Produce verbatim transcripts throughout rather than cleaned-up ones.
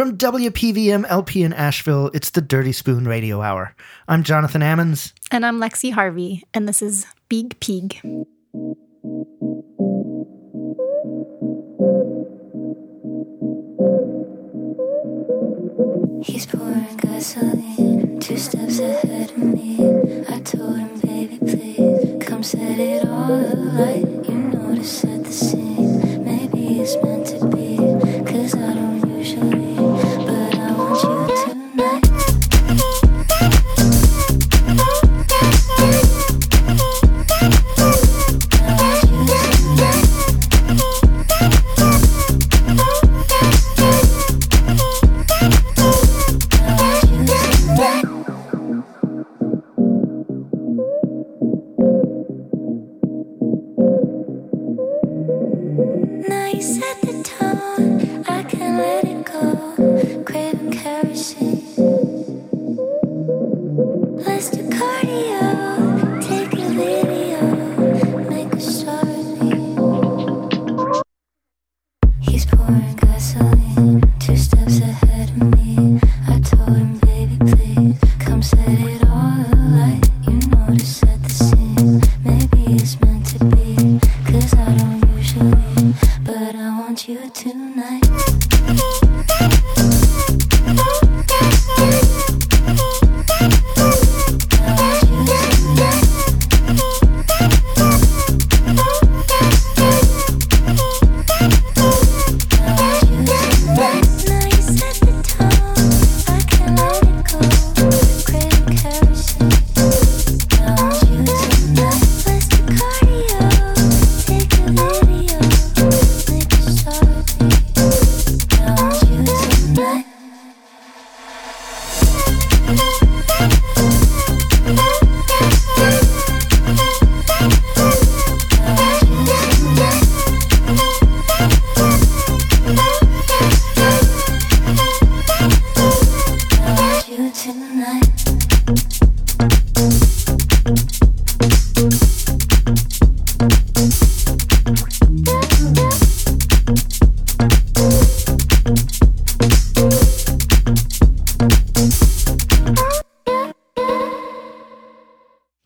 From W P V M L P in Asheville, it's the Dirty Spoon Radio Hour. I'm Jonathan Ammons. And I'm Lexi Harvey, and this is Big Pig. He's pouring gasoline, two steps ahead of me. I told him, baby, please, come set it all alight. You know to set the scene, maybe it's meant to be, cause I don't usually, but I want you to.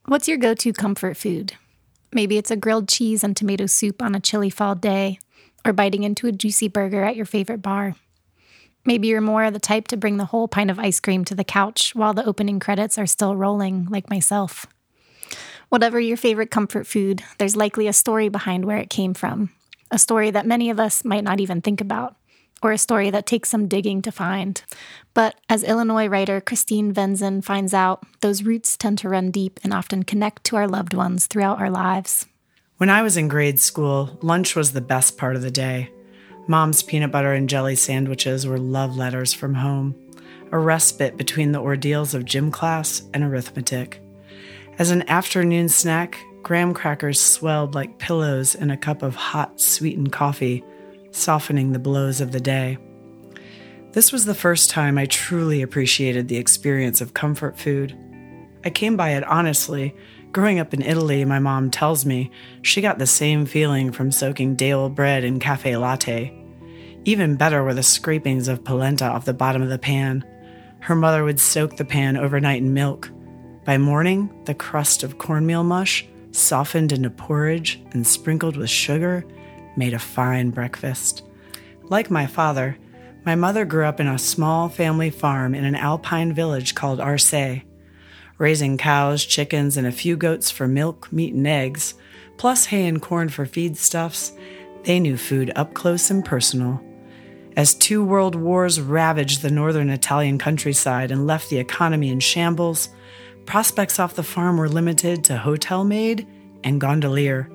What's your go-to comfort food? Maybe it's a grilled cheese and tomato soup on a chilly fall day, or biting into a juicy burger at your favorite bar. Maybe you're more the type to bring the whole pint of ice cream to the couch while the opening credits are still rolling, like myself. Whatever your favorite comfort food, there's likely a story behind where it came from, a story that many of us might not even think about, or a story that takes some digging to find. But as Illinois writer Christine Venzen finds out, those roots tend to run deep and often connect to our loved ones throughout our lives. When I was in grade school, lunch was the best part of the day. Mom's peanut butter and jelly sandwiches were love letters from home, a respite between the ordeals of gym class and arithmetic. As an afternoon snack, graham crackers swelled like pillows in a cup of hot, sweetened coffee, softening the blows of the day. This was the first time I truly appreciated the experience of comfort food. I came by it honestly. Growing up in Italy, my mom tells me she got the same feeling from soaking day-old bread in cafe latte. Even better were the scrapings of polenta off the bottom of the pan. Her mother would soak the pan overnight in milk. By morning, the crust of cornmeal mush, softened into porridge and sprinkled with sugar, made a fine breakfast. Like my father, my mother grew up in a small family farm in an alpine village called Arce, raising cows, chickens, and a few goats for milk, meat, and eggs, plus hay and corn for feedstuffs. They knew food up close and personal. As two world wars ravaged the northern Italian countryside and left the economy in shambles, prospects off the farm were limited to hotel maid and gondolier.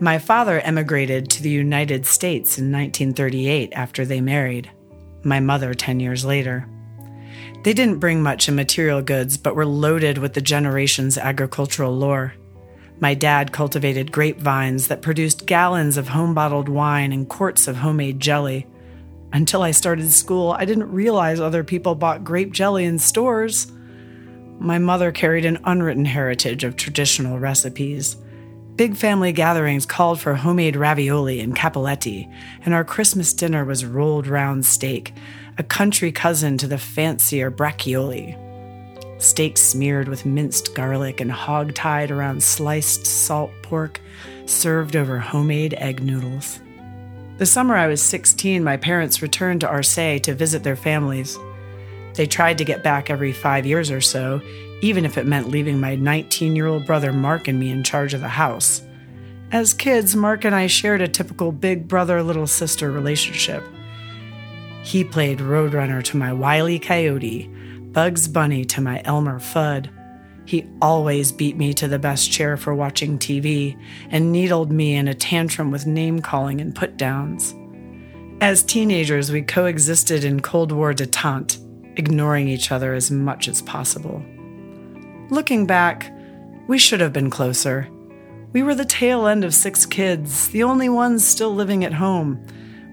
My father emigrated to the United States in nineteen thirty-eight after they married, my mother ten years later. They didn't bring much in material goods, but were loaded with the generation's agricultural lore. My dad cultivated grapevines that produced gallons of home-bottled wine and quarts of homemade jelly. Until I started school, I didn't realize other people bought grape jelly in stores. My mother carried an unwritten heritage of traditional recipes. Big family gatherings called for homemade ravioli and capelletti, and our Christmas dinner was rolled round steak, a country cousin to the fancier braccioli. Steak smeared with minced garlic and hog tied around sliced salt pork, served over homemade egg noodles. The summer I was sixteen, my parents returned to Arce to visit their families. They tried to get back every five years or so, even if it meant leaving my nineteen-year-old brother Mark and me in charge of the house. As kids, Mark and I shared a typical big brother-little sister relationship. He played Roadrunner to my Wile E. Coyote, Bugs Bunny to my Elmer Fudd. He always beat me to the best chair for watching T V and needled me in a tantrum with name-calling and put-downs. As teenagers, we coexisted in Cold War detente, ignoring each other as much as possible. Looking back, we should have been closer. We were the tail end of six kids, the only ones still living at home.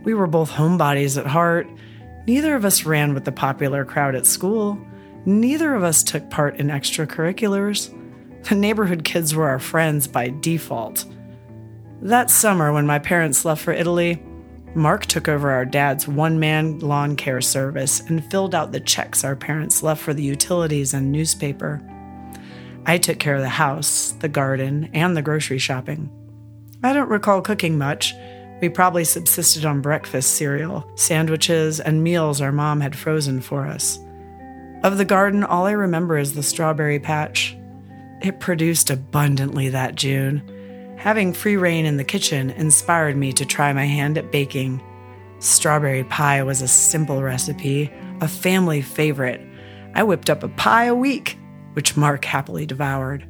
We were both homebodies at heart. Neither of us ran with the popular crowd at school. Neither of us took part in extracurriculars. The neighborhood kids were our friends by default. That summer, when my parents left for Italy, Mark took over our dad's one-man lawn care service and filled out the checks our parents left for the utilities and newspaper. I took care of the house, the garden, and the grocery shopping. I don't recall cooking much. We probably subsisted on breakfast cereal, sandwiches, and meals our mom had frozen for us. Of the garden, all I remember is the strawberry patch. It produced abundantly that June. Having free rein in the kitchen inspired me to try my hand at baking. Strawberry pie was a simple recipe, a family favorite. I whipped up a pie a week, which Mark happily devoured.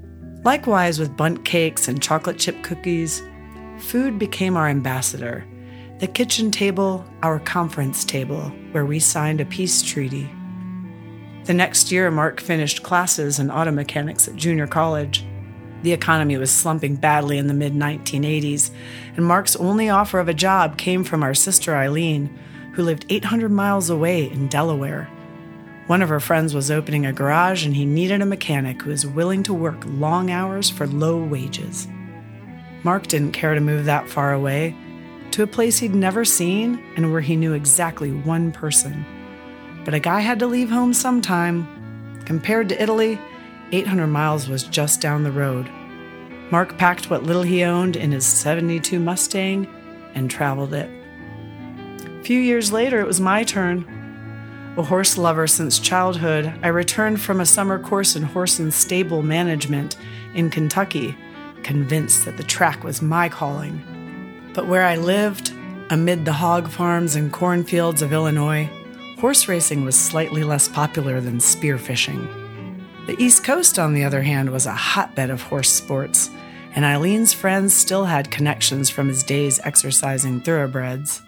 Likewise with bundt cakes and chocolate chip cookies, food became our ambassador. The kitchen table, our conference table, where we signed a peace treaty. The next year, Mark finished classes in auto mechanics at junior college. The economy was slumping badly in the mid nineteen eighties, and Mark's only offer of a job came from our sister Eileen, who lived eight hundred miles away in Delaware. One of her friends was opening a garage, and he needed a mechanic who was willing to work long hours for low wages. Mark didn't care to move that far away, to a place he'd never seen and where he knew exactly one person. But a guy had to leave home sometime. Compared to Italy, eight hundred miles was just down the road. Mark packed what little he owned in his seventy-two Mustang and traveled it. A few years later, it was my turn. A horse lover since childhood, I returned from a summer course in horse and stable management in Kentucky, convinced that the track was my calling. But where I lived, amid the hog farms and cornfields of Illinois, horse racing was slightly less popular than spearfishing. The East Coast, on the other hand, was a hotbed of horse sports, and Eileen's friends still had connections from his days exercising thoroughbreds.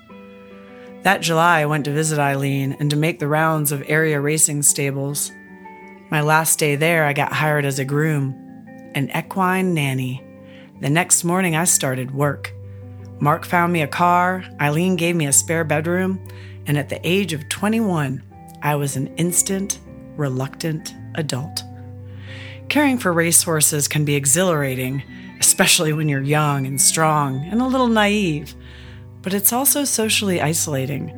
That July, I went to visit Eileen and to make the rounds of area racing stables. My last day there, I got hired as a groom, an equine nanny. The next morning, I started work. Mark found me a car, Eileen gave me a spare bedroom, and at the age of twenty-one, I was an instant, reluctant adult. Caring for racehorses can be exhilarating, especially when you're young and strong and a little naive, but it's also socially isolating.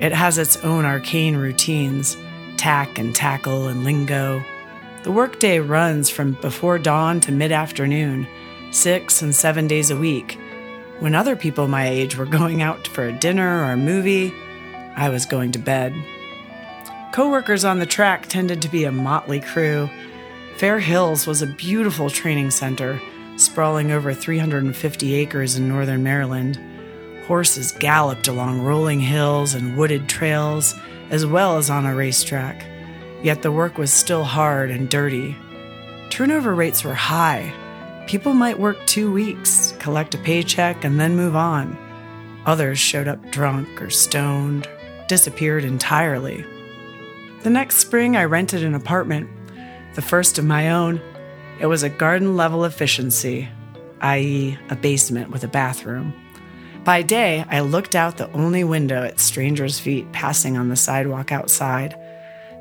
It has its own arcane routines, tack and tackle and lingo. The workday runs from before dawn to mid-afternoon, six and seven days a week. When other people my age were going out for a dinner or a movie, I was going to bed. Co-workers on the track tended to be a motley crew. Fair Hills was a beautiful training center, sprawling over three hundred fifty acres in northern Maryland. Horses galloped along rolling hills and wooded trails, as well as on a racetrack. Yet the work was still hard and dirty. Turnover rates were high. People might work two weeks, collect a paycheck, and then move on. Others showed up drunk or stoned, disappeared entirely. The next spring, I rented an apartment, the first of my own. It was a garden-level efficiency, that is a basement with a bathroom. By day, I looked out the only window at strangers' feet passing on the sidewalk outside.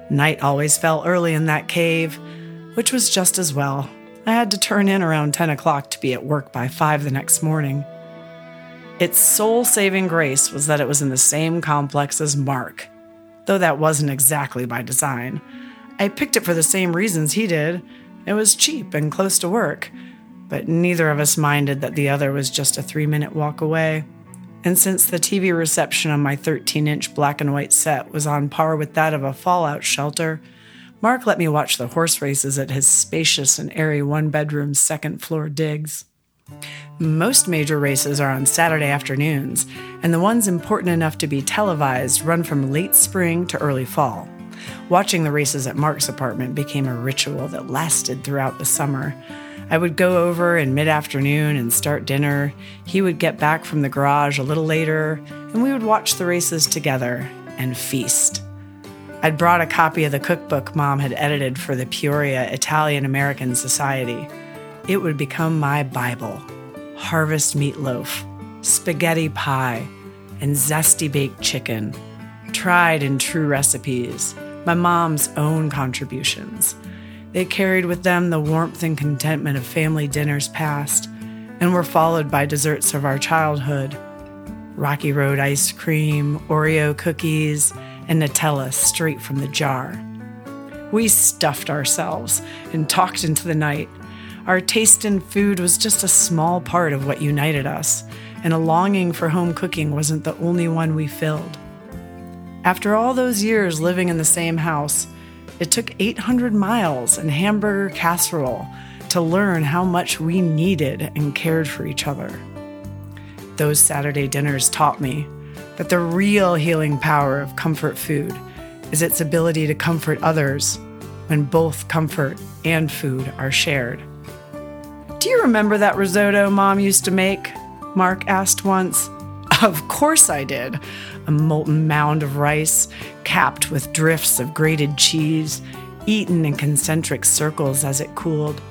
Night always fell early in that cave, which was just as well. I had to turn in around ten o'clock to be at work by five the next morning. Its sole saving grace was that it was in the same complex as Mark. though that wasn't exactly by design. I picked it for the same reasons he did. It was cheap and close to work, but neither of us minded that the other was just a three-minute walk away. And since the T V reception on my thirteen-inch black and white set was on par with that of a fallout shelter, Mark let me watch the horse races at his spacious and airy one-bedroom second-floor digs. Most major races are on Saturday afternoons, and the ones important enough to be televised run from late spring to early fall. Watching the races at Mark's apartment became a ritual that lasted throughout the summer. I would go over in mid-afternoon and start dinner. He would get back from the garage a little later, and we would watch the races together and feast. I'd brought a copy of the cookbook Mom had edited for the Peoria Italian American Society. It would become my Bible. Harvest meatloaf, spaghetti pie, and zesty baked chicken. Tried and true recipes, my mom's own contributions. They carried with them the warmth and contentment of family dinners past, and were followed by desserts of our childhood. Rocky Road ice cream, Oreo cookies, and Nutella straight from the jar. We stuffed ourselves and talked into the night. Our taste in food was just a small part of what united us, and a longing for home cooking wasn't the only one we filled. After all those years living in the same house, it took eight hundred miles and hamburger casserole to learn how much we needed and cared for each other. Those Saturday dinners taught me that the real healing power of comfort food is its ability to comfort others when both comfort and food are shared. "Do you remember that risotto Mom used to make?" Mark asked once. Of course I did. A molten mound of rice, capped with drifts of grated cheese, eaten in concentric circles as it cooled.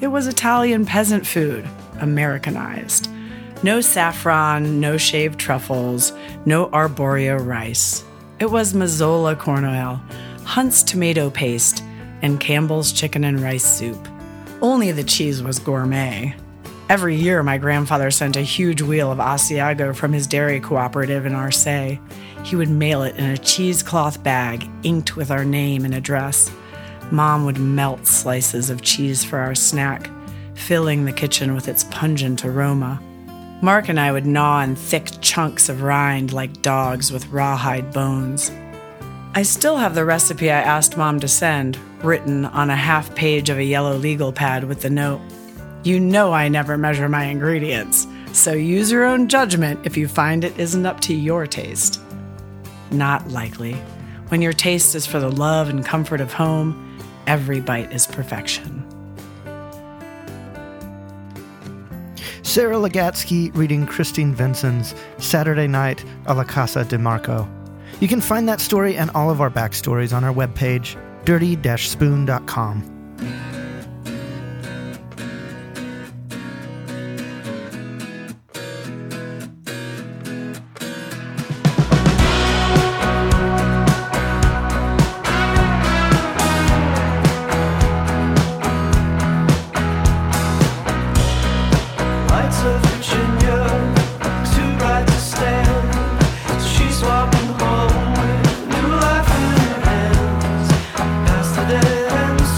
It was Italian peasant food, Americanized. No saffron, no shaved truffles, no arborio rice. It was Mazzola corn oil, Hunt's tomato paste, and Campbell's chicken and rice soup. Only the cheese was gourmet. Every year, my grandfather sent a huge wheel of Asiago from his dairy cooperative in Arce. He would mail it in a cheesecloth bag inked with our name and address. Mom would melt slices of cheese for our snack, filling the kitchen with its pungent aroma. Mark and I would gnaw on thick chunks of rind like dogs with rawhide bones. I still have the recipe I asked Mom to send, written on a half page of a yellow legal pad with the note, "You know I never measure my ingredients, so use your own judgment if you find it isn't up to your taste." Not likely. When your taste is for the love and comfort of home, every bite is perfection. Sarah Legatsky reading Christine Venzen's Saturday Night a la Casa de Marco. You can find that story and all of our backstories on our webpage, dirty dash spoon dot com.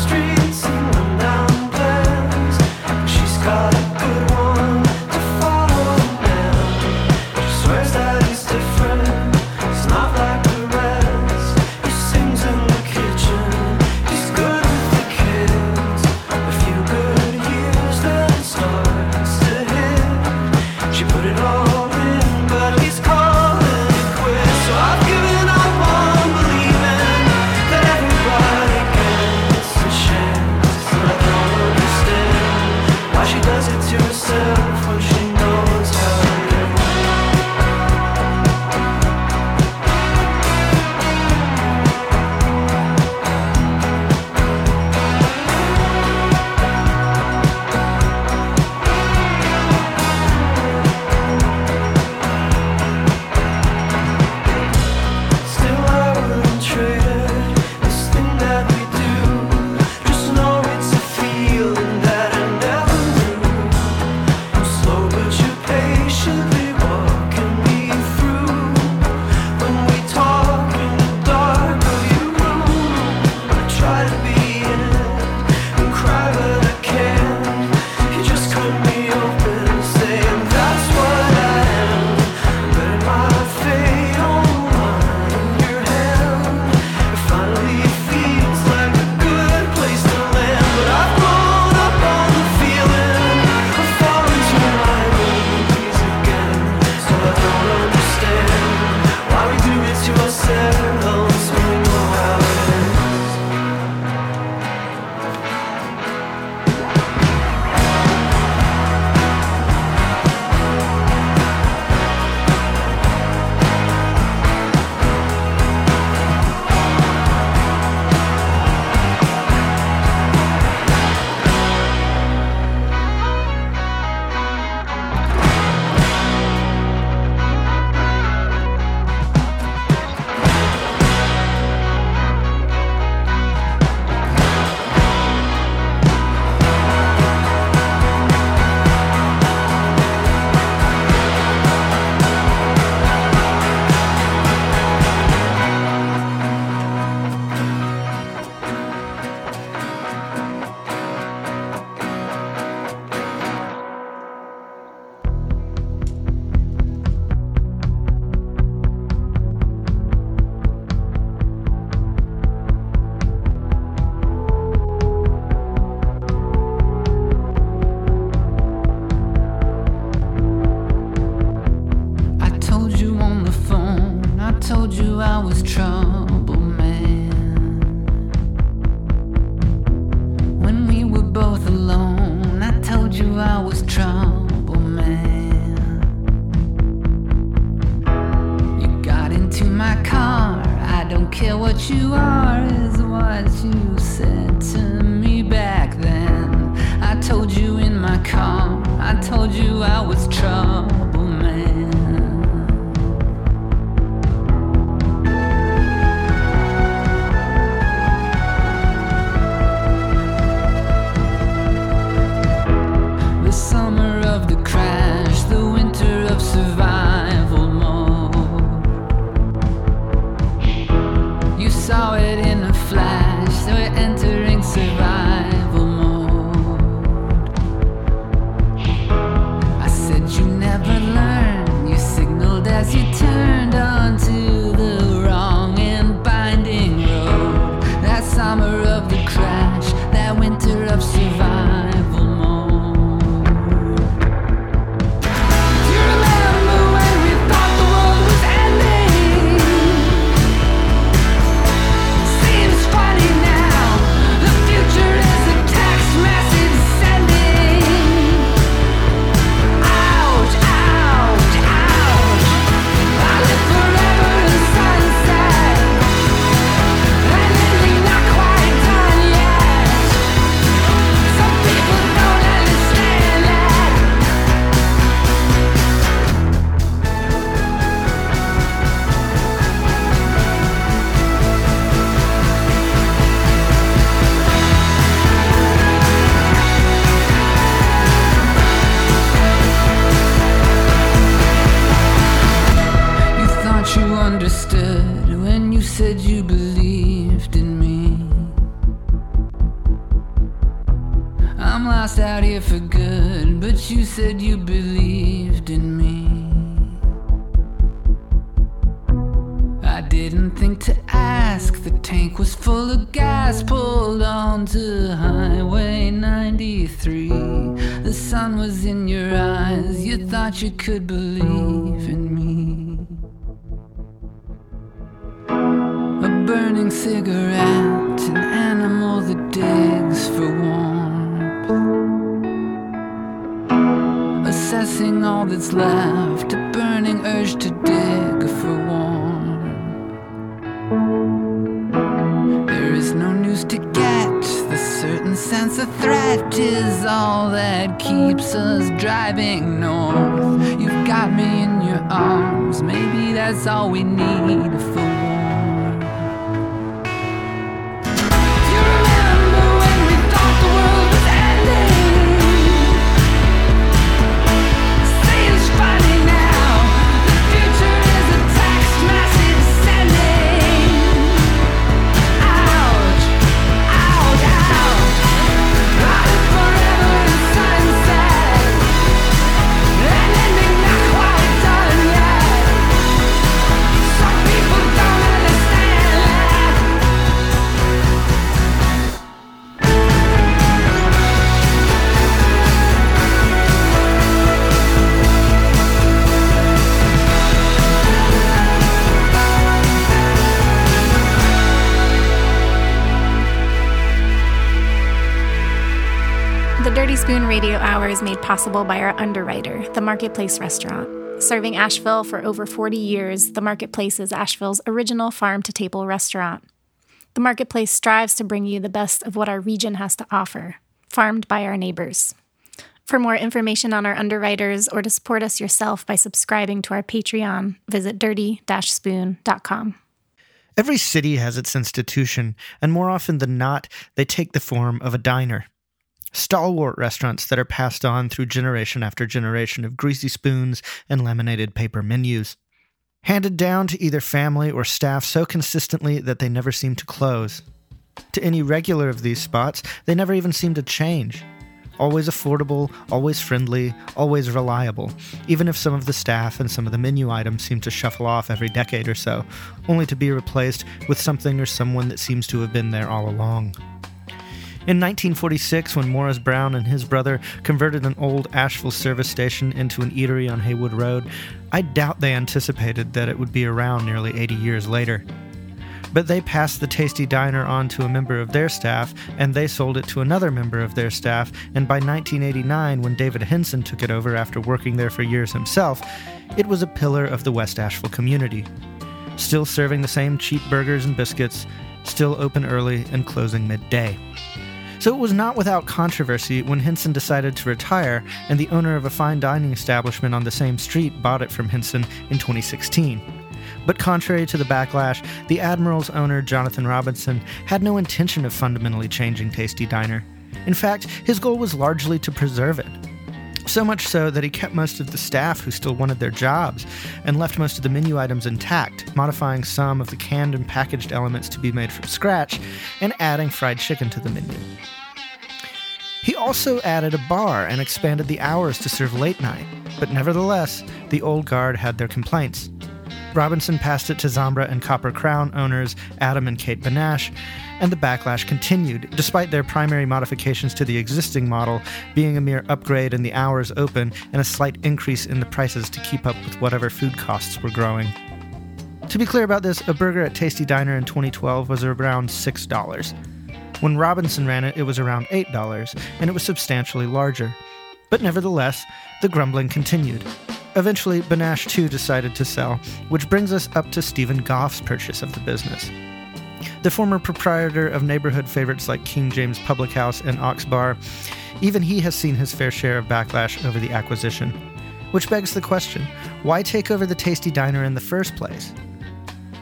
Street you are is what you said to me back then. I told you in my car, I told you I was trouble, man. The summer of the crash, the winter of survival mode. You saw it in a flash, so we're entering survival mode. I said you never learn, you signaled as you turned onto the wrong and binding road. That summer of the crash, that winter of survival. You said you believed in me. I didn't think to ask. The tank was full of gas, pulled onto Highway ninety-three. The sun was in your eyes. You thought you could believe in me. A burning cigarette, an animal that digs for warmth. Assessing all that's left, a burning urge to dig for warmth. There is no news to get, the certain sense of threat is all that keeps us driving north. You've got me in your arms, maybe that's all we need for warmth. Spoon Radio Hour is made possible by our underwriter, the Marketplace Restaurant. Serving Asheville for over forty years, the Marketplace is Asheville's original farm-to-table restaurant. The Marketplace strives to bring you the best of what our region has to offer, farmed by our neighbors. For more information on our underwriters or to support us yourself by subscribing to our Patreon, visit dirty dash spoon dot com. Every city has its institution, and more often than not, they take the form of a diner. Stalwart restaurants that are passed on through generation after generation of greasy spoons and laminated paper menus. Handed down to either family or staff so consistently that they never seem to close. To any regular of these spots, they never even seem to change. Always affordable, always friendly, always reliable, even if some of the staff and some of the menu items seem to shuffle off every decade or so, only to be replaced with something or someone that seems to have been there all along. In nineteen forty-six, when Morris Brown and his brother converted an old Asheville service station into an eatery on Haywood Road, I doubt they anticipated that it would be around nearly eighty years later. But they passed the Tasty Diner on to a member of their staff, and they sold it to another member of their staff, and by nineteen eighty-nine, when David Henson took it over after working there for years himself, it was a pillar of the West Asheville community. Still serving the same cheap burgers and biscuits, still open early and closing midday. So it was not without controversy when Henson decided to retire and the owner of a fine dining establishment on the same street bought it from Henson in twenty sixteen. But contrary to the backlash, the Admiral's owner, Jonathan Robinson, had no intention of fundamentally changing Tasty Diner. In fact, his goal was largely to preserve it. So much so that he kept most of the staff who still wanted their jobs and left most of the menu items intact, modifying some of the canned and packaged elements to be made from scratch and adding fried chicken to the menu. He also added a bar and expanded the hours to serve late night, but nevertheless, the old guard had their complaints. Robinson passed it to Zambra and Copper Crown owners Adam and Kate Banash, and the backlash continued, despite their primary modifications to the existing model being a mere upgrade in the hours open and a slight increase in the prices to keep up with whatever food costs were growing. To be clear about this, a burger at Tasty Diner in twenty twelve was around six dollars. When Robinson ran it, it was around eight dollars, and it was substantially larger. But nevertheless, the grumbling continued. Eventually, Banash too decided to sell, which brings us up to Stephen Goff's purchase of the business. The former proprietor of neighborhood favorites like King James Public House and Ox Bar, even he has seen his fair share of backlash over the acquisition. Which begs the question, why take over the Tasty Diner in the first place?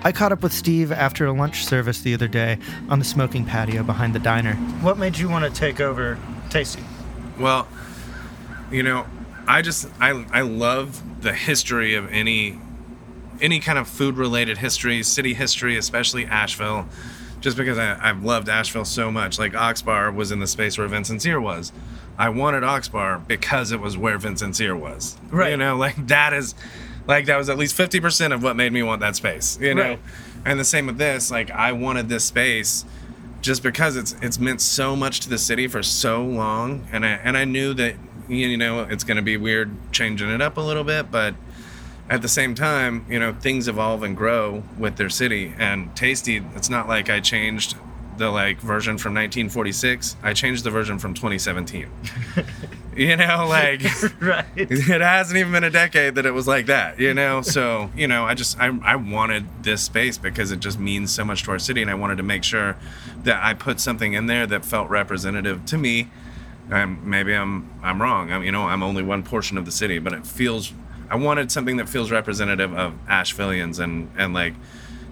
I caught up with Steve after a lunch service the other day on the smoking patio behind the diner. What made you want to take over Tasty? Well, you know... I just, I I love the history of any any kind of food-related history, city history, especially Asheville, just because I, I've loved Asheville so much. Like, Ox Bar was in the space where Vincent Seer was. I wanted Ox Bar because it was where Vincent Seer was. Right. You know, like, that is, like, that was at least fifty percent of what made me want that space, you know? Right. And the same with this, like, I wanted this space just because it's it's meant so much to the city for so long, and I, and I knew that, you know, it's going to be weird changing it up a little bit, but at the same time, you know, things evolve and grow with their city. And Tasty, it's not like I changed the, like, version from nineteen forty-six. I changed the version from twenty seventeen. You know, like, right. It hasn't even been a decade that it was like that, you know? So, you know, I just, I, I wanted this space because it just means so much to our city, and I wanted to make sure that I put something in there that felt representative to me. I'm, maybe I'm I'm wrong. I'm, you know, I'm only one portion of the city, but it feels. I wanted something that feels representative of Ashevilleans and and like,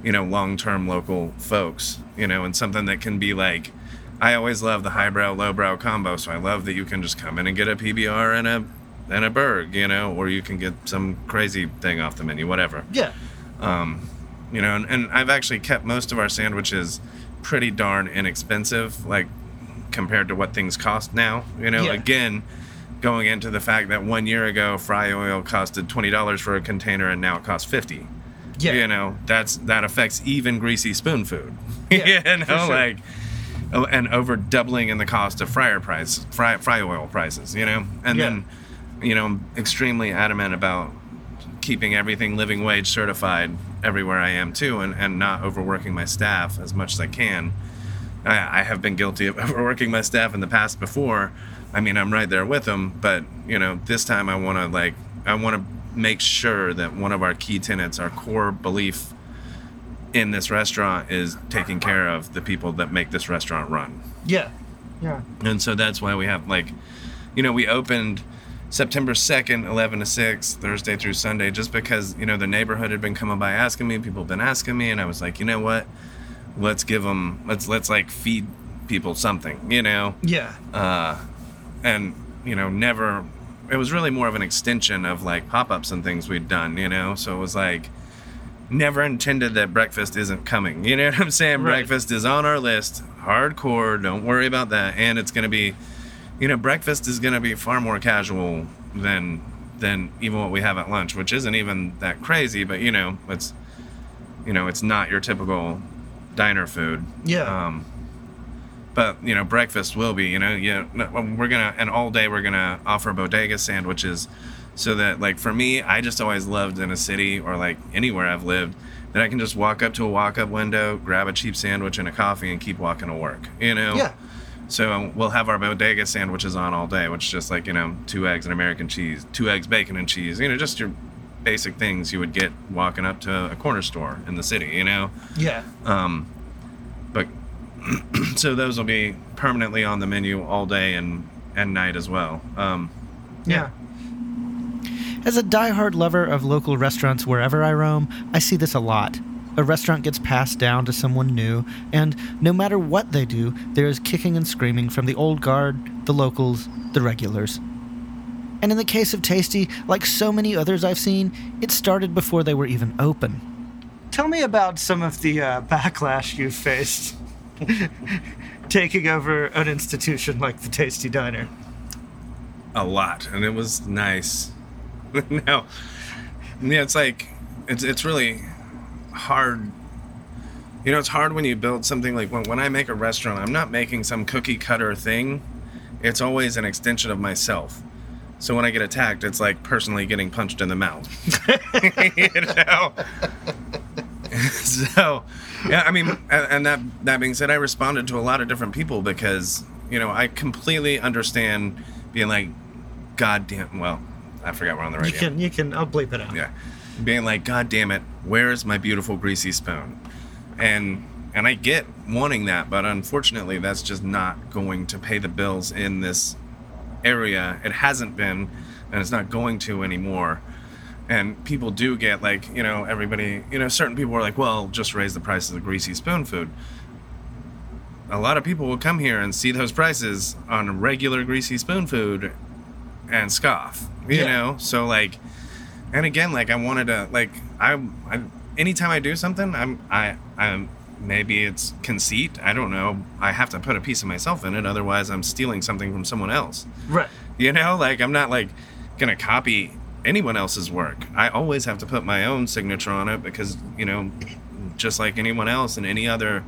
you know, long-term local folks. You know, and something that can be like. I always love the highbrow lowbrow combo, so I love that you can just come in and get a P B R and a and a burg, you know, or you can get some crazy thing off the menu, whatever. Yeah. Um, you know, and, and I've actually kept most of our sandwiches pretty darn inexpensive, like. Compared to what things cost now, you know, yeah. Again, going into the fact that one year ago, fry oil costed twenty dollars for a container and now it costs fifty dollars. Yeah. You know, that's, that affects even greasy spoon food, yeah, you know, sure. Like, and over doubling in the cost of fryer price, fry, fry oil prices, you know, and yeah. Then, you know, I'm extremely adamant about keeping everything living wage certified everywhere I am too, and, and not overworking my staff as much as I can. I have been guilty of overworking my staff in the past before. I mean, I'm right there with them, but, you know, this time I want to, like, I want to make sure that one of our key tenets, our core belief in this restaurant is taking care of the people that make this restaurant run. Yeah. Yeah. And so that's why we have, like, you know, we opened September second, eleven to six, Thursday through Sunday, just because, you know, the neighborhood had been coming by asking me, people had been asking me, and I was like, you know what? Let's give them, let's, let's like feed people something, you know? Yeah. Uh, and, you know, never, it was really more of an extension of like pop-ups and things we'd done, you know? So it was like, never intended that breakfast isn't coming. You know what I'm saying? Right. Breakfast is on our list, hardcore, don't worry about that. And it's going to be, you know, breakfast is going to be far more casual than, than even what we have at lunch, which isn't even that crazy, but you know, it's, you know, it's not your typical diner food. Yeah. Um, but, you know, breakfast will be, you know, yeah, we're going to, and all day we're going to offer bodega sandwiches so that, like, for me, I just always loved in a city or, like, anywhere I've lived that I can just walk up to a walk-up window, grab a cheap sandwich and a coffee and keep walking to work, you know? Yeah. So we'll have our bodega sandwiches on all day, which is just like, you know, two eggs and American cheese, two eggs, bacon and cheese, you know, just your basic things you would get walking up to a corner store in the city, you know? Yeah. Um, But so those will be permanently on the menu all day and, and night as well. Um, yeah. yeah. As a diehard lover of local restaurants wherever I roam, I see this a lot. A restaurant gets passed down to someone new, and no matter what they do, there is kicking and screaming from the old guard, the locals, the regulars. And in the case of Tasty, like so many others I've seen, it started before they were even open. Tell me about some of the uh, backlash you faced taking over an institution like the Tasty Diner. A lot, and it was nice. No, yeah, it's like, it's it's really... hard you know it's hard when you build something like when, when I make a restaurant, I'm not making some cookie cutter thing. It's always an extension of myself. So when I get attacked, it's like personally getting punched in the mouth. You know? So yeah, I mean, and that that being said, I responded to a lot of different people because, you know, I completely understand being like, God damn, well, I forgot we're on the radio. You can you can I'll bleep it out. Yeah. Being like, God damn it, where's my beautiful greasy spoon? And and I get wanting that, but unfortunately that's just not going to pay the bills in this area. It hasn't been, and it's not going to anymore. And people do get like, you know, everybody, you know, certain people are like, well, just raise the price of the greasy spoon food. A lot of people will come here and see those prices on regular greasy spoon food and scoff, you yeah. know? So like... And again, like I wanted to, like I, I, anytime I do something, I'm, I, I'm, maybe it's conceit. I don't know. I have to put a piece of myself in it. Otherwise I'm stealing something from someone else. Right. You know, like I'm not like going to copy anyone else's work. I always have to put my own signature on it because, you know, just like anyone else in any other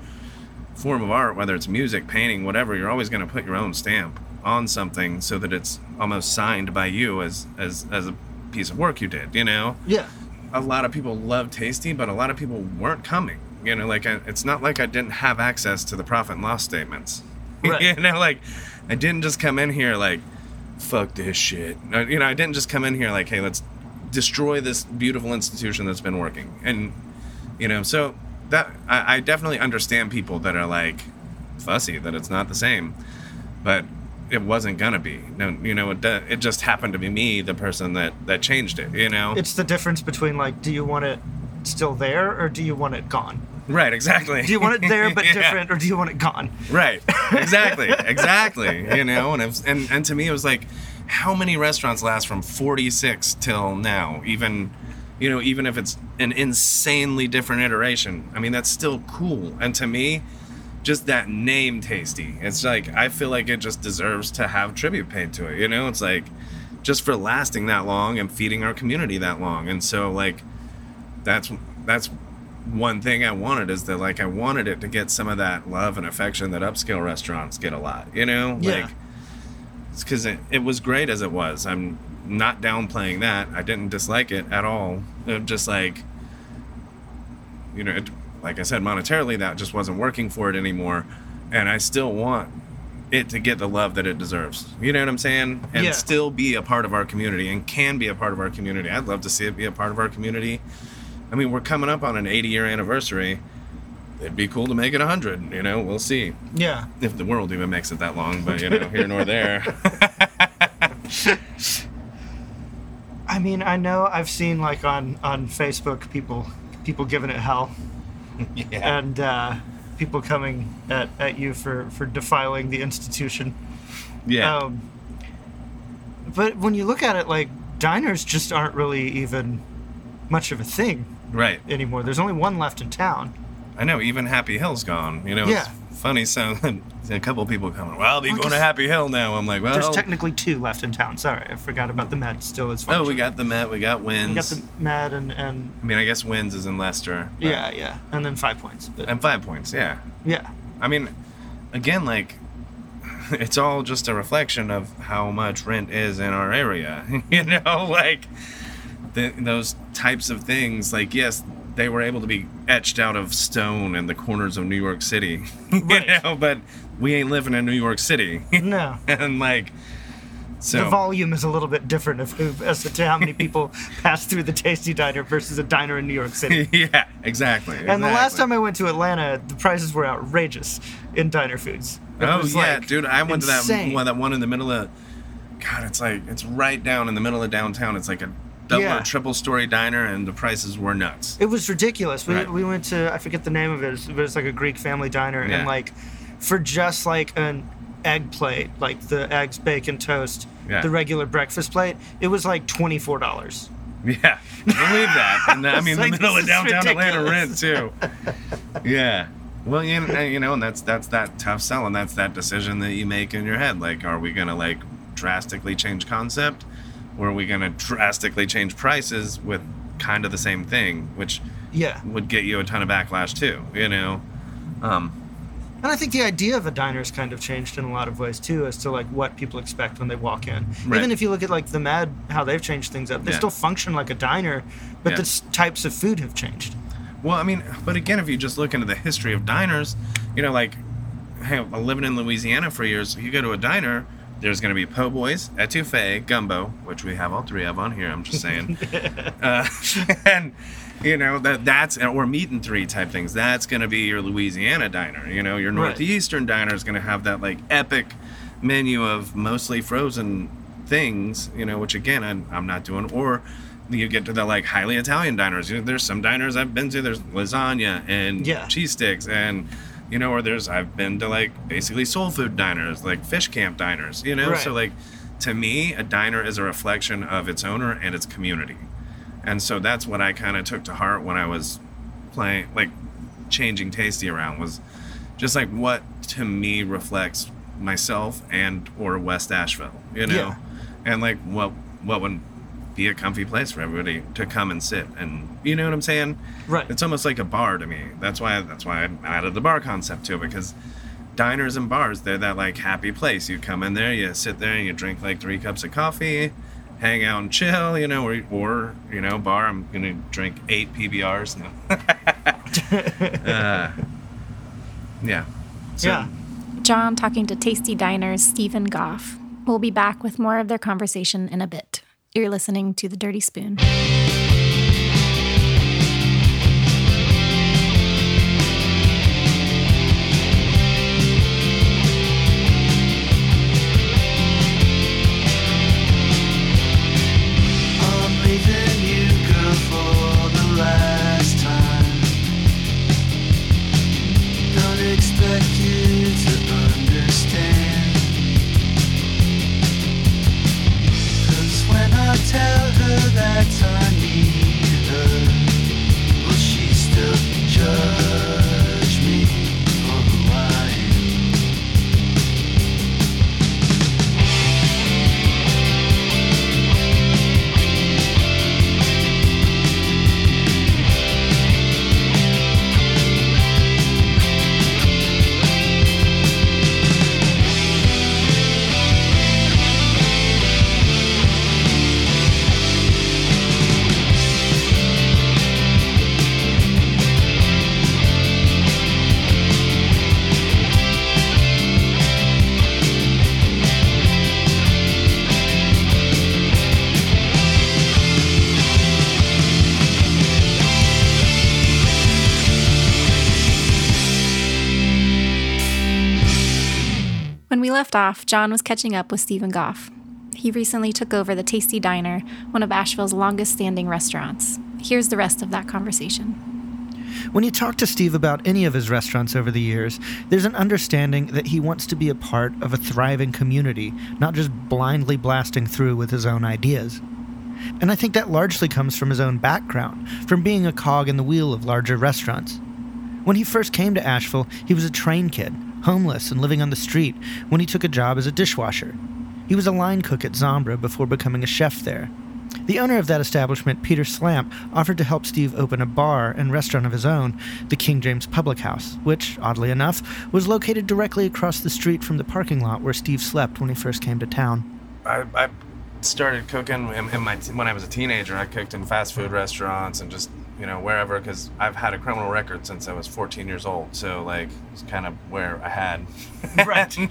form of art, whether it's music, painting, whatever, you're always going to put your own stamp on something so that it's almost signed by you as, as, as a piece of work you did, you know? Yeah. A lot of people love Tasty, but a lot of people weren't coming. You know, like, I, it's not like I didn't have access to the profit and loss statements. Right. You know, like, I didn't just come in here like, fuck this shit. You know, I didn't just come in here like, hey, let's destroy this beautiful institution that's been working. And, you know, so that, I, I definitely understand people that are like, fussy, that it's not the same. But it wasn't gonna be. No, you know, it it just happened to be me, the person that, that changed it, you know? It's the difference between, like, do you want it still there or do you want it gone? Right, exactly. Do you want it there but yeah. different, or do you want it gone? Right, exactly, exactly, you know? And, it was, and and to me, it was like, how many restaurants last from forty-six till now? Even, you know, even if it's an insanely different iteration, I mean, that's still cool. And to me, just that name Tasty, it's like, I feel like it just deserves to have tribute paid to it, you know? It's like, just for lasting that long and feeding our community that long. And so like, that's that's one thing I wanted, is that like, I wanted it to get some of that love and affection that upscale restaurants get a lot, you know? Yeah. Like, it's because it, it was great as it was. I'm not downplaying that. I didn't dislike it at all. It just like, you know, it, like I said, monetarily, that just wasn't working for it anymore. And I still want it to get the love that it deserves. You know what I'm saying? And yeah. still be a part of our community, and can be a part of our community. I'd love to see it be a part of our community. I mean, we're coming up on an eighty-year anniversary. It'd be cool to make it one hundred, you know? We'll see. Yeah. If the world even makes it that long, but, you know, here nor there. I mean, I know I've seen, like, on, on Facebook, people people giving it hell. Yeah. And uh, people coming at, at you for, for defiling the institution. Yeah. Um, but when you look at it, like, diners just aren't really even much of a thing right anymore. There's only one left in town. I know, even Happy Hill's gone. You know, yeah. It's funny, so a couple people coming, well, I'll be well, going to Happy Hill now. I'm like, well. There's technically two left in town. Sorry, I forgot about the Met still. Is functioning. Oh, we got the Met, we got Wins. We got the Met and, and. I mean, I guess Wins is in Leicester. Yeah, yeah. And then Five Points. But... And Five Points, yeah. Yeah. I mean, again, like, it's all just a reflection of how much rent is in our area. You know, like, the, those types of things, like, yes. They were able to be etched out of stone in the corners of New York City, right. You know, but we ain't living in New York City. No. And like, So, the volume is a little bit different of who, as to how many people pass through the Tasty Diner versus a diner in New York City. Yeah, exactly. And exactly. The last time I went to Atlanta, the prices were outrageous in diner foods. It oh was yeah, like dude! I went insane. to that one, that one in the middle of, God, it's like it's right down in the middle of downtown. It's like a double yeah. or triple story diner, and the prices were nuts. It was ridiculous. We right. we went to I forget the name of it. It was like a Greek family diner, yeah. and like for just like an. egg plate, like the eggs, bacon, toast, yeah. the regular breakfast plate, it was like twenty-four dollars. Yeah, believe that. And I mean, like, the middle of downtown ridiculous. Atlanta rent, too. Yeah. Well, you know, you know, and that's that's that tough sell, and that's that decision that you make in your head. Like, are we going to, like, drastically change concept, or are we going to drastically change prices with kind of the same thing, which yeah. would get you a ton of backlash, too, you know? Um And I think the idea of a diner's kind of changed in a lot of ways, too, as to, like, what people expect when they walk in. Right. Even if you look at, like, the Mad, how they've changed things up, they yeah. still function like a diner, but yeah. the types of food have changed. Well, I mean, but again, if you just look into the history of diners, you know, like, hey, I'm living in Louisiana for years, you go to a diner, there's going to be po' boys, etouffee, gumbo, which we have all three of on here, I'm just saying. uh, and... You know, that that's, or meat and three type things. That's going to be your Louisiana diner. You know, your Northeastern right. diner is going to have that, like, epic menu of mostly frozen things, you know, which, again, I'm, I'm not doing. Or you get to the, like, highly Italian diners. You know, there's some diners I've been to. There's lasagna and yeah. cheese sticks and, you know, or there's, I've been to, like, basically soul food diners, like fish camp diners, you know. Right. So, like, to me, a diner is a reflection of its owner and its community. And so that's what I kind of took to heart when I was playing, like, changing Tasty around, was just, like, what to me reflects myself and or West Asheville, you know? Yeah. And, like, what what would be a comfy place for everybody to come and sit, and you know what I'm saying? Right. It's almost like a bar to me. That's why that's why I added the bar concept to it, because diners and bars, they're that, like, happy place. You come in there, you sit there, and you drink, like, three cups of coffee, hang out and chill, you know, or, or you know, bar, I'm going to drink eight P B Rs. No. uh, yeah. So. Yeah. John talking to Tasty Diner's Stephen Goff. We'll be back with more of their conversation in a bit. You're listening to The Dirty Spoon. When we left off, John was catching up with Stephen Goff. He recently took over the Tasty Diner, one of Asheville's longest-standing restaurants. Here's the rest of that conversation. When you talk to Steve about any of his restaurants over the years, there's an understanding that he wants to be a part of a thriving community, not just blindly blasting through with his own ideas. And I think that largely comes from his own background, from being a cog in the wheel of larger restaurants. When he first came to Asheville, he was a train kid, homeless and living on the street, when he took a job as a dishwasher. He was a line cook at Zambra before becoming a chef there. The owner of that establishment, Peter Slamp, offered to help Steve open a bar and restaurant of his own, the King James Public House, which, oddly enough, was located directly across the street from the parking lot where Steve slept when he first came to town. I, I started cooking in, in my, when I was a teenager. I cooked in fast food restaurants and just, you know, wherever, because I've had a criminal record since I was fourteen years old, so, like, it's kind of where I had. Right. and,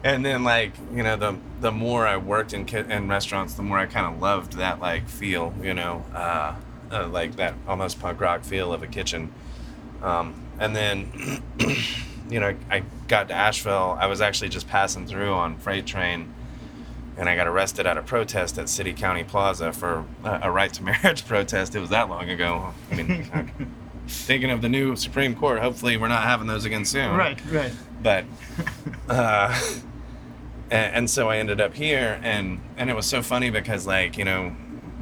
and And then, like, you know, the the more I worked in in restaurants, the more I kind of loved that, like, feel, you know, uh, uh, like that almost punk rock feel of a kitchen. Um, and then, you know, I got to Asheville. I was actually just passing through on freight train, and I got arrested at a protest at City County Plaza for a, a right to marriage protest. It was that long ago. I mean, I'm thinking of the new Supreme Court. Hopefully, we're not having those again soon. Right, right. But. Uh, And so I ended up here, and, and it was so funny because, like, you know,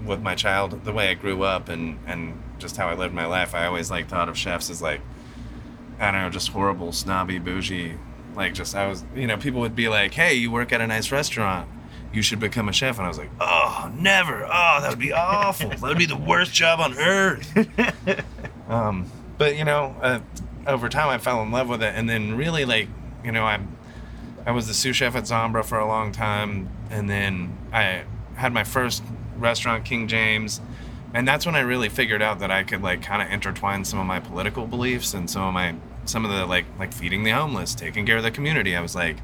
with my child, the way I grew up and, and just how I lived my life, I always, like, thought of chefs as, like, I don't know, just horrible, snobby, bougie. Like, just, I was, you know, people would be like, hey, you work at a nice restaurant. You should become a chef. And I was like, oh, never. Oh, that would be awful. That would be the worst job on earth. um, but, you know, uh, over time I fell in love with it. And then really, like, you know, I'm. I was the sous chef at Zambra for a long time, and then I had my first restaurant, King James, and that's when I really figured out that I could, like, kind of intertwine some of my political beliefs and some of my some of the like like feeding the homeless, taking care of the community. I was like,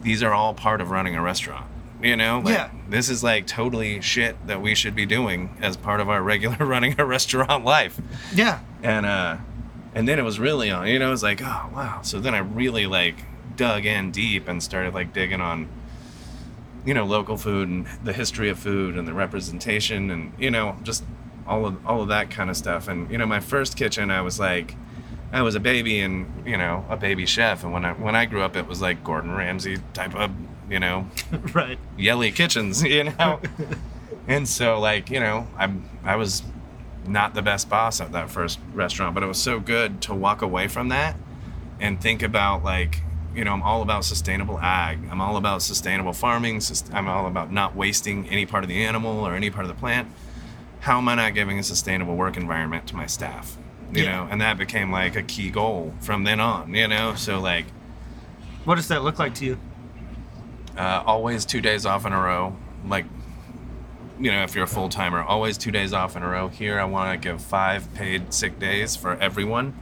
these are all part of running a restaurant, you know? Like, yeah. This is, like, totally shit that we should be doing as part of our regular running a restaurant life. Yeah. And uh, and then it was really on, you know, it was like, oh wow. So then I really, like, dug in deep and started, like, digging on, you know, local food and the history of food and the representation and, you know, just all of all of that kind of stuff. And, you know, my first kitchen, I was like, I was a baby and, you know, a baby chef. And when I when I grew up, it was like Gordon Ramsay type of, you know, right, yelly kitchens, you know. And so, like, you know, I I was not the best boss at that first restaurant, but it was so good to walk away from that and think about, like, you know, I'm all about sustainable ag. I'm all about sustainable farming. I'm all about not wasting any part of the animal or any part of the plant. How am I not giving a sustainable work environment to my staff? You yeah. know, and that became, like, a key goal from then on, you know? So, like... What does that look like to you? Uh, always two days off in a row. Like, you know, if you're a full-timer, always two days off in a row. Here, I want to give five paid sick days for everyone.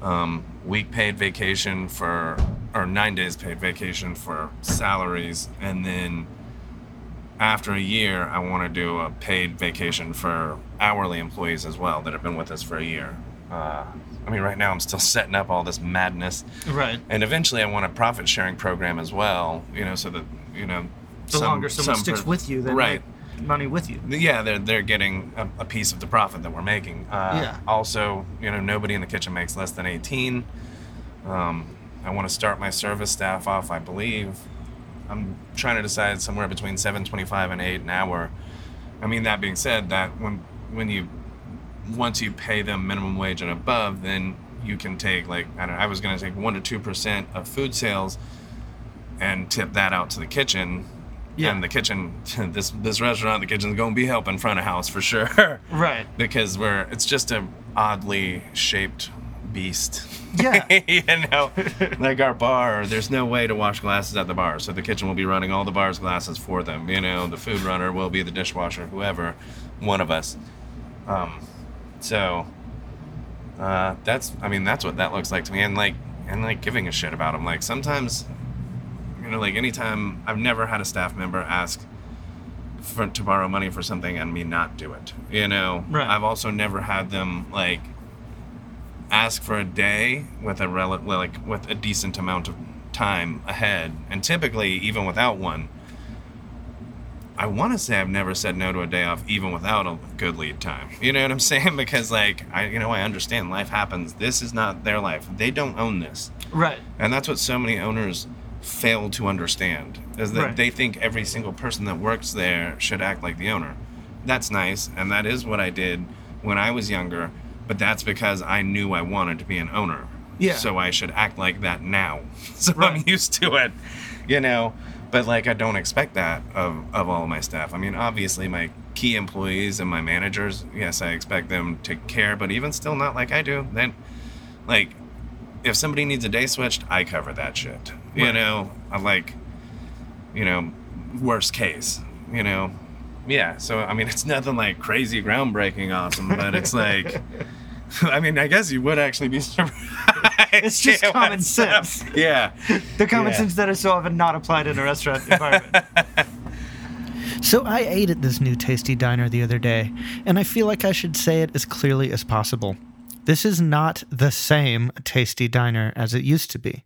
Um, week paid vacation for... or nine days paid vacation for salaries, and then after a year I want to do a paid vacation for hourly employees as well that have been with us for a year. Uh, I mean, right now I'm still setting up all this madness. Right. And eventually I want a profit sharing program as well, you know, so that, you know... The some, longer someone some sticks per- with you, they right. make money with you. Yeah, they're, they're getting a, a piece of the profit that we're making. Uh, yeah. Also, you know, nobody in the kitchen makes less than eighteen. Um... I want to start my service staff off, I believe. I'm trying to decide somewhere between seven twenty-five and eight an hour. I mean, that being said, that when when you once you pay them minimum wage and above, then you can take, like, I don't know, I was going to take one to two percent of food sales and tip that out to the kitchen. Yeah. And the kitchen, this this restaurant, the kitchen's going to be helping front of house for sure. Right. Because we're it's just a oddly shaped beast. Yeah. You know, like our bar, there's no way to wash glasses at the bar, so the kitchen will be running all the bar's glasses for them. You know, the food runner will be the dishwasher, whoever, one of us. Um, so uh, that's, I mean, that's what that looks like to me, and like, and like giving a shit about them. Like sometimes, you know, like anytime I've never had a staff member ask for to borrow money for something and me not do it. You know, right. I've also never had them like. Ask for a day with a rel- like with a decent amount of time ahead, and typically even without one. I want to say I've never said no to a day off even without a good lead time. You know what I'm saying? Because like I, you know, I understand life happens. This is not their life. They don't own this. Right. And that's what so many owners fail to understand is that right. They think every single person that works there should act like the owner. That's nice, and that is what I did when I was younger. But that's because I knew I wanted to be an owner. Yeah. So I should act like that now. So right. I'm used to it, you know. But, like, I don't expect that of, of all of my staff. I mean, obviously, my key employees and my managers, yes, I expect them to care. But even still, not like I do. Then, like, if somebody needs a day switched, I cover that shit. You right. know, I like, you know, worst case, you know. Yeah. So, I mean, it's nothing like crazy groundbreaking awesome, but it's like... I mean, I guess you would actually be surprised. It's just yeah, common sense. Up? Yeah. The common yeah. sense that is so often not applied in a restaurant environment. So I ate at this new Tasty Diner the other day, and I feel like I should say it as clearly as possible. This is not the same Tasty Diner as it used to be.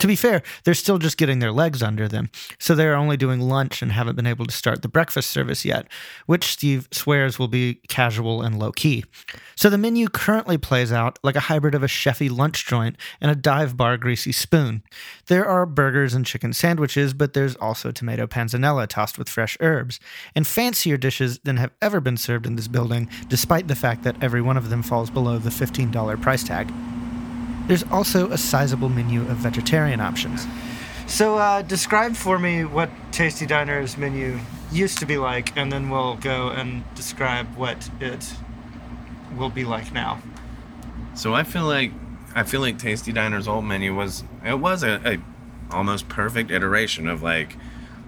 To be fair, they're still just getting their legs under them, so they're only doing lunch and haven't been able to start the breakfast service yet, which Steve swears will be casual and low-key. So the menu currently plays out like a hybrid of a chefy lunch joint and a dive bar greasy spoon. There are burgers and chicken sandwiches, but there's also tomato panzanella tossed with fresh herbs, and fancier dishes than have ever been served in this building, despite the fact that every one of them falls below the fifteen dollars price tag. There's also a sizable menu of vegetarian options. So uh, describe for me what Tasty Diner's menu used to be like, and then we'll go and describe what it will be like now. So I feel like I feel like Tasty Diner's old menu was it was a, a almost perfect iteration of like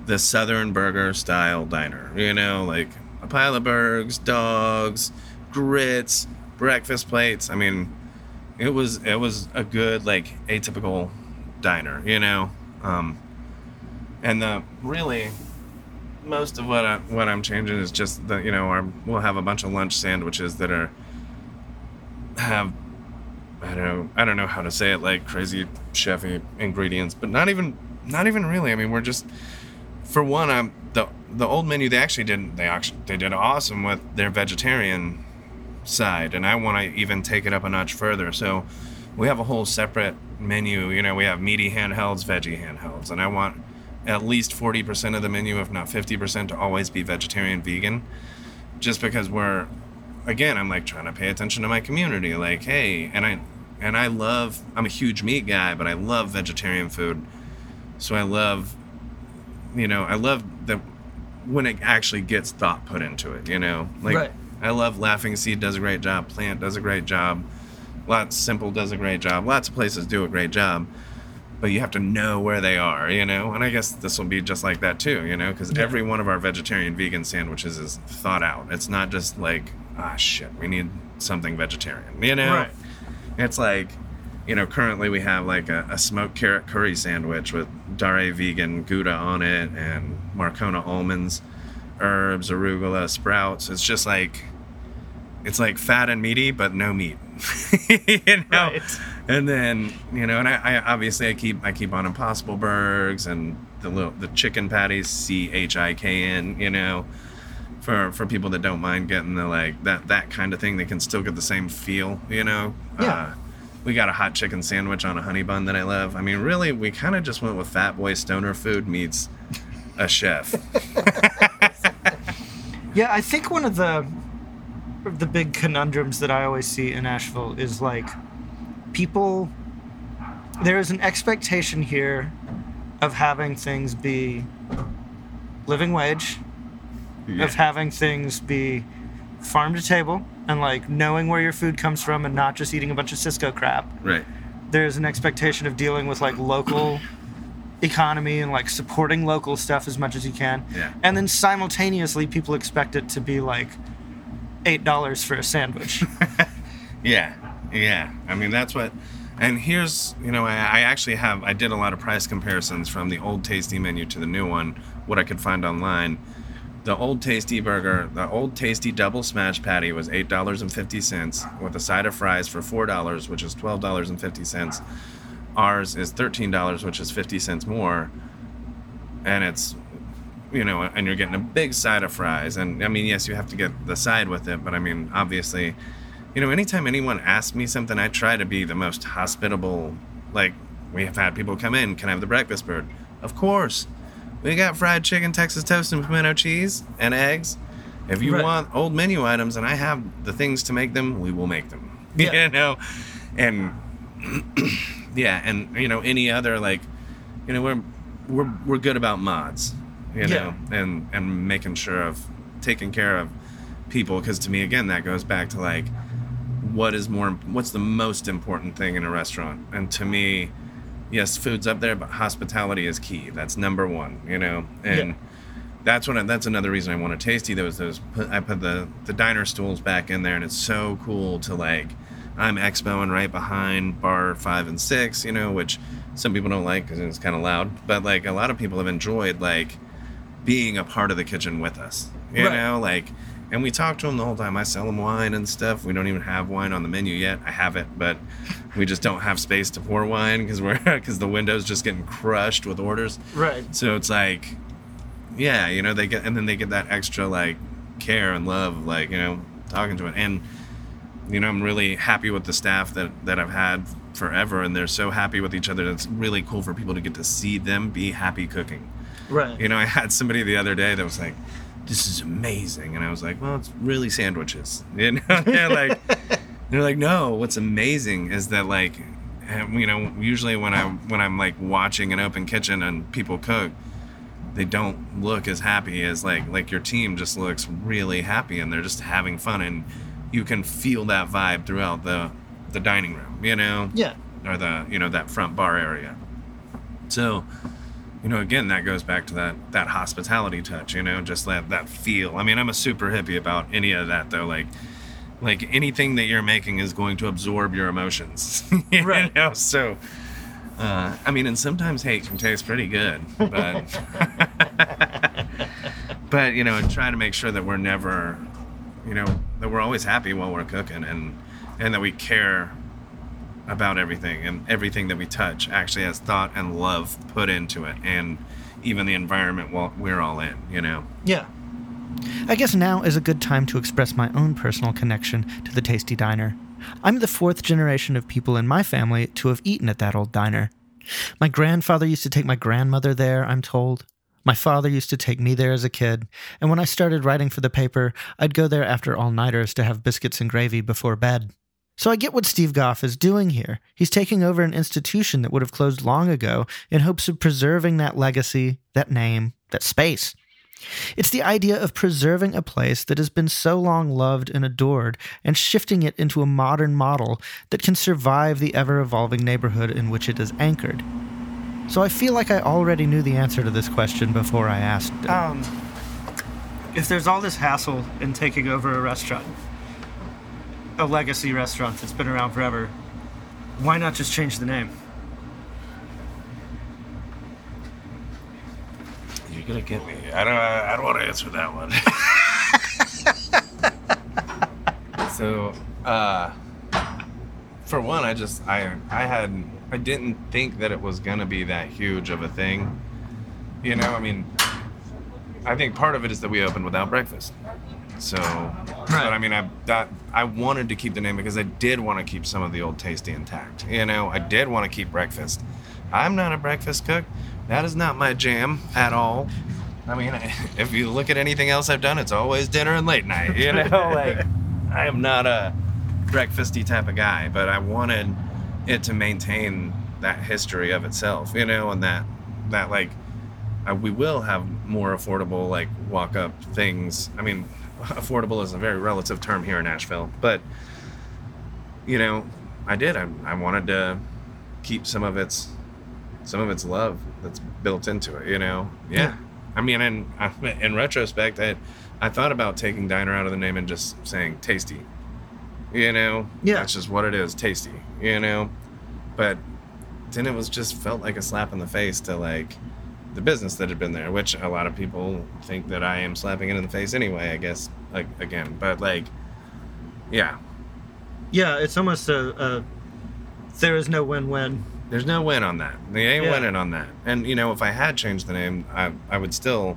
the Southern burger style diner. You know, like a pile of burgers, dogs, grits, breakfast plates. I mean. It was it was a good, like, atypical diner, you know? Um, and the really, most of what, I, what I'm changing is just that, you know, our, we'll have a bunch of lunch sandwiches that are, have, I don't know, I don't know how to say it, like, crazy chefy ingredients, but not even, not even really. I mean, we're just, for one, I'm, the the old menu, they actually did, they actually, they did awesome with their vegetarian side, and I want to even take it up a notch further. So we have a whole separate menu. You know, we have meaty handhelds, veggie handhelds, and I want at least forty percent of the menu, if not fifty percent, to always be vegetarian, vegan, just because we're, again, I'm like trying to pay attention to my community. Like, hey, and I, and I love, I'm a huge meat guy, but I love vegetarian food. So I love, you know, I love the, when it actually gets thought put into it, you know, like, right. I love Laughing Seed does a great job. Plant does a great job. Lots Simple does a great job. Lots of places do a great job. But you have to know where they are, you know? And I guess this will be just like that too, you know? Because yeah. every one of our vegetarian vegan sandwiches is thought out. It's not just like, ah, shit, we need something vegetarian, you know? Right. It's like, you know, currently we have like a, a smoked carrot curry sandwich with Dare vegan Gouda on it and Marcona almonds, herbs, arugula, sprouts. It's just like, it's like fat and meaty, but no meat. You know? Right. And then, you know, and I, I obviously I keep I keep on Impossible Burgers and the little the chicken patties, C H I K N. You know, for for people that don't mind getting the like that that kind of thing, they can still get the same feel. You know, yeah. Uh, we got a hot chicken sandwich on a honey bun that I love. I mean, really, we kind of just went with fat boy stoner food meets a chef. Yeah, I think one of the the big conundrums that I always see in Asheville is like people, there is an expectation here of having things be living wage, yeah. of having things be farm to table and like knowing where your food comes from and not just eating a bunch of Cisco crap. Right. There's an expectation of dealing with like local economy and like supporting local stuff as much as you can, yeah. and then simultaneously people expect it to be like eight dollars for a sandwich. yeah yeah I mean that's what, and here's, you know, I, I actually have I did a lot of price comparisons from the old Tasty menu to the new one, what I could find online. The old Tasty burger, the old Tasty double smash patty was eight dollars and fifty cents with a side of fries for four dollars, which is twelve dollars and fifty cents. Ours is thirteen dollars, which is fifty cents more, and it's, you know, and you're getting a big side of fries, and I mean, yes, you have to get the side with it, but I mean, obviously, you know, anytime anyone asks me something, I try to be the most hospitable. Like, we have had people come in, can I have the breakfast bird? Of course. We got fried chicken, Texas toast, and pimento cheese, and eggs. If you right. want old menu items, and I have the things to make them, we will make them. Yeah. You know, and... Yeah, and you know, any other, like, you know, we're we're we're good about mods, you yeah. know, and and making sure of taking care of people, because to me, again, that goes back to like what is more what's the most important thing in a restaurant. And to me, yes, food's up there, but hospitality is key. That's number one, you know. And yeah. that's what I, that's another reason I want to Tasty. There was those I put the the diner stools back in there, and it's so cool to like I'm expoing right behind bar five and six, you know, which some people don't like because it's kind of loud. But, like, a lot of people have enjoyed, like, being a part of the kitchen with us, you right. know? Like, and we talk to them the whole time. I sell them wine and stuff. We don't even have wine on the menu yet. I have it, but we just don't have space to pour wine because we're because the window's just getting crushed with orders. Right. So it's like, yeah, you know, they get, and then they get that extra, like, care and love, like, you know, talking to it. And, you know, I'm really happy with the staff that, that I've had forever, and they're so happy with each other. That's really cool for people to get to see them be happy cooking. Right. You know, I had somebody the other day that was like, this is amazing. And I was like, well, it's really sandwiches. You know, they're like, they're like, no, what's amazing is that, like, you know, usually when I, when I'm like watching an open kitchen and people cook, they don't look as happy as like, like your team just looks really happy and they're just having fun. And you can feel that vibe throughout the, the dining room, you know? Yeah. Or the, you know, that front bar area. So, you know, again, that goes back to that, that hospitality touch, you know, just that, that feel. I mean, I'm a super hippie about any of that though. Like, like anything that you're making is going to absorb your emotions. you right. know? So, uh, I mean, and sometimes hate can taste pretty good, but, but, you know, and try to make sure that we're never, you know, that we're always happy while we're cooking, and, and that we care about everything, and everything that we touch actually has thought and love put into it, and even the environment we're all in, you know? Yeah. I guess now is a good time to express my own personal connection to the Tasty Diner. I'm the fourth generation of people in my family to have eaten at that old diner. My grandfather used to take my grandmother there, I'm told. My father used to take me there as a kid, and when I started writing for the paper, I'd go there after all-nighters to have biscuits and gravy before bed. So I get what Steve Goff is doing here. He's taking over an institution that would have closed long ago in hopes of preserving that legacy, that name, that space. It's the idea of preserving a place that has been so long loved and adored and shifting it into a modern model that can survive the ever-evolving neighborhood in which it is anchored. So I feel like I already knew the answer to this question before I asked it. Um, if there's all this hassle in taking over a restaurant, a legacy restaurant that's been around forever, why not just change the name? You're gonna get me. I don't. I don't want to answer that one. so, uh, for one, I just I I had. I didn't think that it was going to be that huge of a thing. You know, I mean, I think part of it is that we opened without breakfast. So, right. but I mean, I that, I wanted to keep the name because I did want to keep some of the old Tasty intact. You know, I did want to keep breakfast. I'm not a breakfast cook. That is not my jam at all. I mean, I, if you look at anything else I've done, it's always dinner and late night. You know, like, I am not a breakfasty type of guy, but I wanted it to maintain that history of itself, you know, and that, that like, I, we will have more affordable, like, walk-up things. I mean, affordable is a very relative term here in Nashville, but, you know, I did. I, I wanted to keep some of its, some of its love that's built into it, you know? Yeah. yeah. I mean, in, in retrospect, I, I thought about taking Diner out of the name and just saying Tasty. You know, yeah. That's just what it is, Tasty, you know, but then it was just felt like a slap in the face to like the business that had been there, which a lot of people think that I am slapping it in the face anyway, I guess, like again, but like, yeah. Yeah, it's almost a, a there is no win-win. There's no win on that. They ain't yeah. winning on that. And, you know, if I had changed the name, I I would still...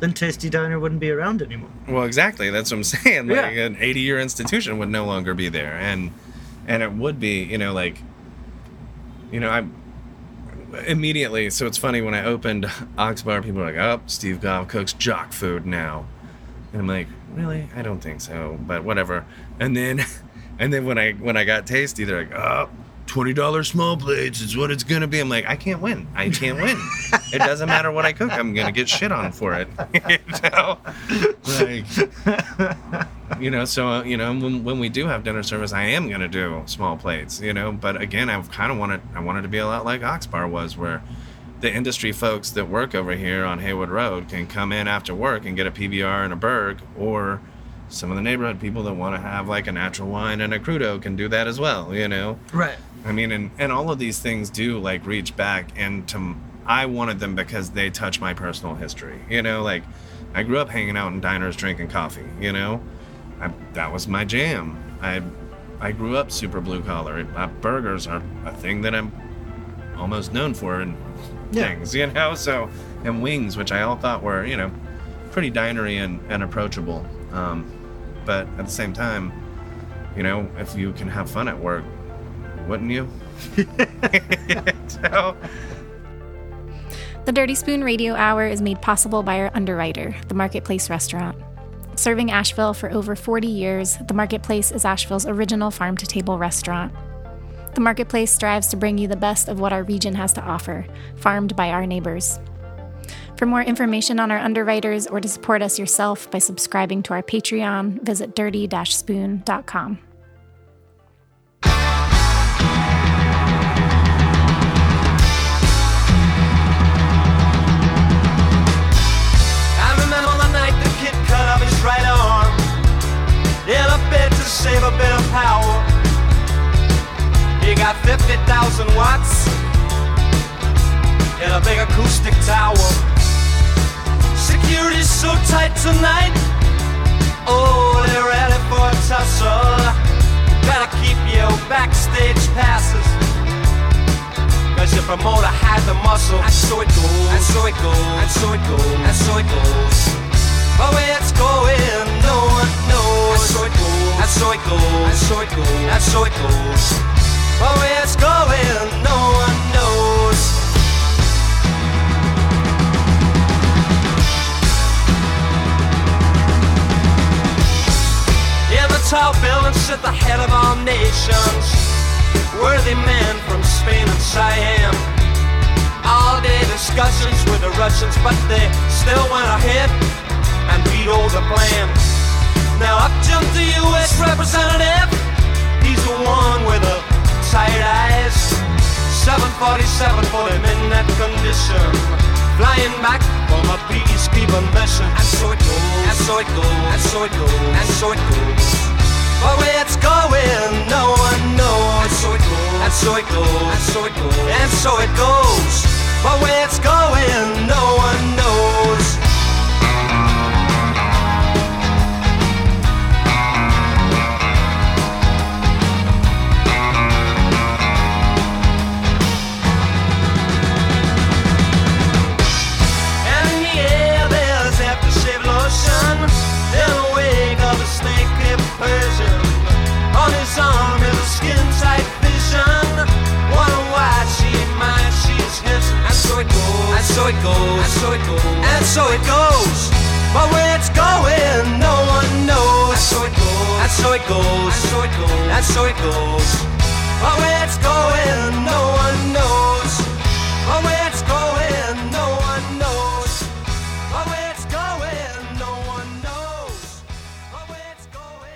Then Tasty Diner wouldn't be around anymore. Well, exactly. That's what I'm saying. Like yeah. an eighty-year institution would no longer be there, and and it would be, you know, like, you know, I immediately. So it's funny when I opened Ox Bar, people were like, "Oh, Steve Goff cooks jock food now," and I'm like, "Really? I don't think so." But whatever. And then, and then when I when I got Tasty, they're like, "Oh, twenty dollars small plates is what it's going to be." I'm like, I can't win. I can't win. It doesn't matter what I cook. I'm going to get shit on for it. you know? Like, you know, so, uh, you know, when, when we do have dinner service, I am going to do small plates, you know, but again, I've kind of wanted, I wanted to be a lot like Ox Bar was, where the industry folks that work over here on Haywood Road can come in after work and get a P B R and a burg, or some of the neighborhood people that want to have like a natural wine and a crudo can do that as well, you know? Right. I mean, and, and all of these things do like reach back, and to, I wanted them because they touch my personal history, you know? Like, I grew up hanging out in diners drinking coffee, you know? I, that was my jam. I I grew up super blue collar. My burgers are a thing that I'm almost known for, and yeah. things, you know? So, and wings, which I all thought were, you know, pretty dinery and, and approachable. Um, but at the same time, you know, if you can have fun at work, wouldn't you? So... The Dirty Spoon Radio Hour is made possible by our underwriter, the Marketplace Restaurant. Serving Asheville for over forty years, the Marketplace is Asheville's original farm-to-table restaurant. The Marketplace strives to bring you the best of what our region has to offer, farmed by our neighbors. For more information on our underwriters or to support us yourself by subscribing to our Patreon, visit dirty dash spoon dot com. Save a bit of power. You got fifty thousand watts and a big acoustic tower. Security's so tight tonight. Oh, they're ready for a tussle. Gotta keep your backstage passes, cause your promoter hides the muscle. And so it goes, and so it goes, and so it goes, and so it goes. Oh, it's going, no one knows. That's so it goes, that's so it goes, that's so it goes, that's so it goes. Oh, it's going, no one knows. In the tall buildings at the head of all nations, worthy men from Spain and Siam. All day discussions with the Russians, but they still went ahead and veto the plan. Now up jumped the U S representative. He's the one with the tired eyes. Seven forty-seven for him in that condition, flying back from a peacekeeping mission. And so it goes, and so it goes, and so it goes, and so it goes. But where it's going, no one knows. And so it goes, and so it goes, and so it goes, and so it goes. But where it's going, no one knows. Persian. On his arm is a skin-tight vision. Wonder why she minds, she's his. And so it goes, and so it goes, and so it goes, and so it goes. But where it's going, no one knows. And so it goes, and so it goes, and so it goes, and so it goes. But where it's going, no one knows. But where it's going, no one knows. But where it's going, no one knows. But where it's going.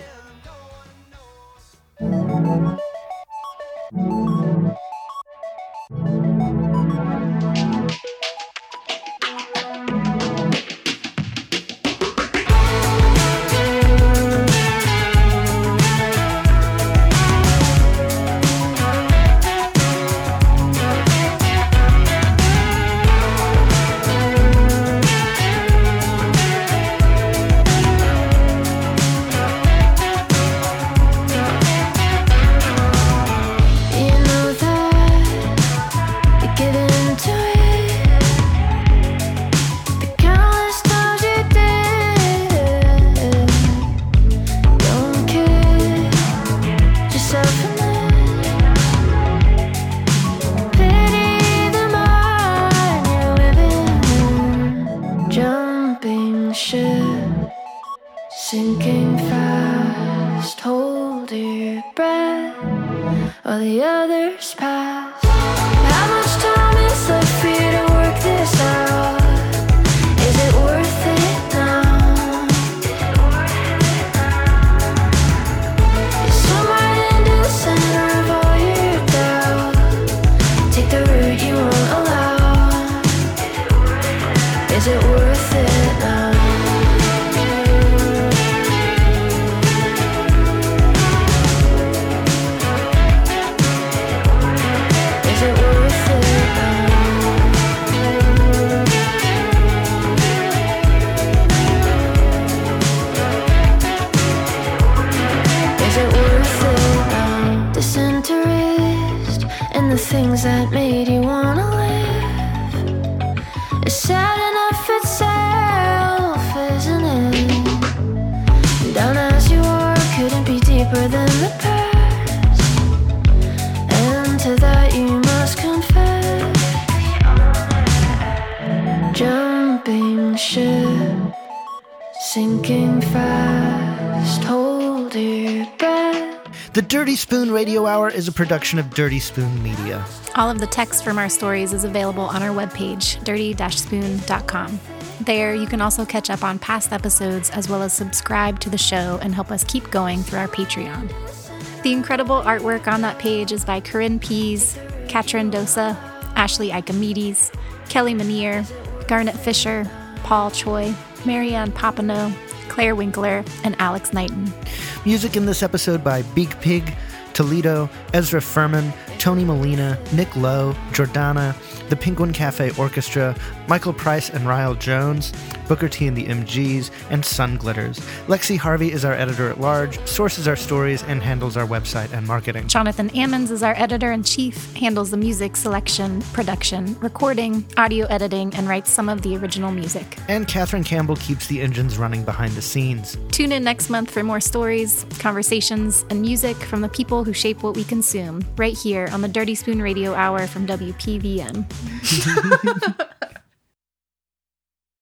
Is it worth it now? Sinking fast, hold your breath. The Dirty Spoon Radio Hour is a production of Dirty Spoon Media. All of the text from our stories is available on our webpage, dirty spoon dot com. There, you can also catch up on past episodes as well as subscribe to the show and help us keep going through our Patreon. The incredible artwork on that page is by Corinne Pease, Katrin Dosa, Ashley Icomedes, Kelly Manier, Garnet Fisher, Paul Choi, Marianne Papano, Claire Winkler, and Alex Knighton. Music in this episode by Big Pig, Toledo, Ezra Furman, Tony Molina, Nick Lowe, Jordana, the Penguin Cafe Orchestra, Michael Price and Ryle Jones, Booker T and the M Gs, and Sun Glitters. Lexi Harvey is our editor-at-large, sources our stories, and handles our website and marketing. Jonathan Ammons is our editor-in-chief, handles the music selection, production, recording, audio editing, and writes some of the original music. And Catherine Campbell keeps the engines running behind the scenes. Tune in next month for more stories, conversations, and music from the people who shape what we consume, right here on the Dirty Spoon Radio Hour from W P V M.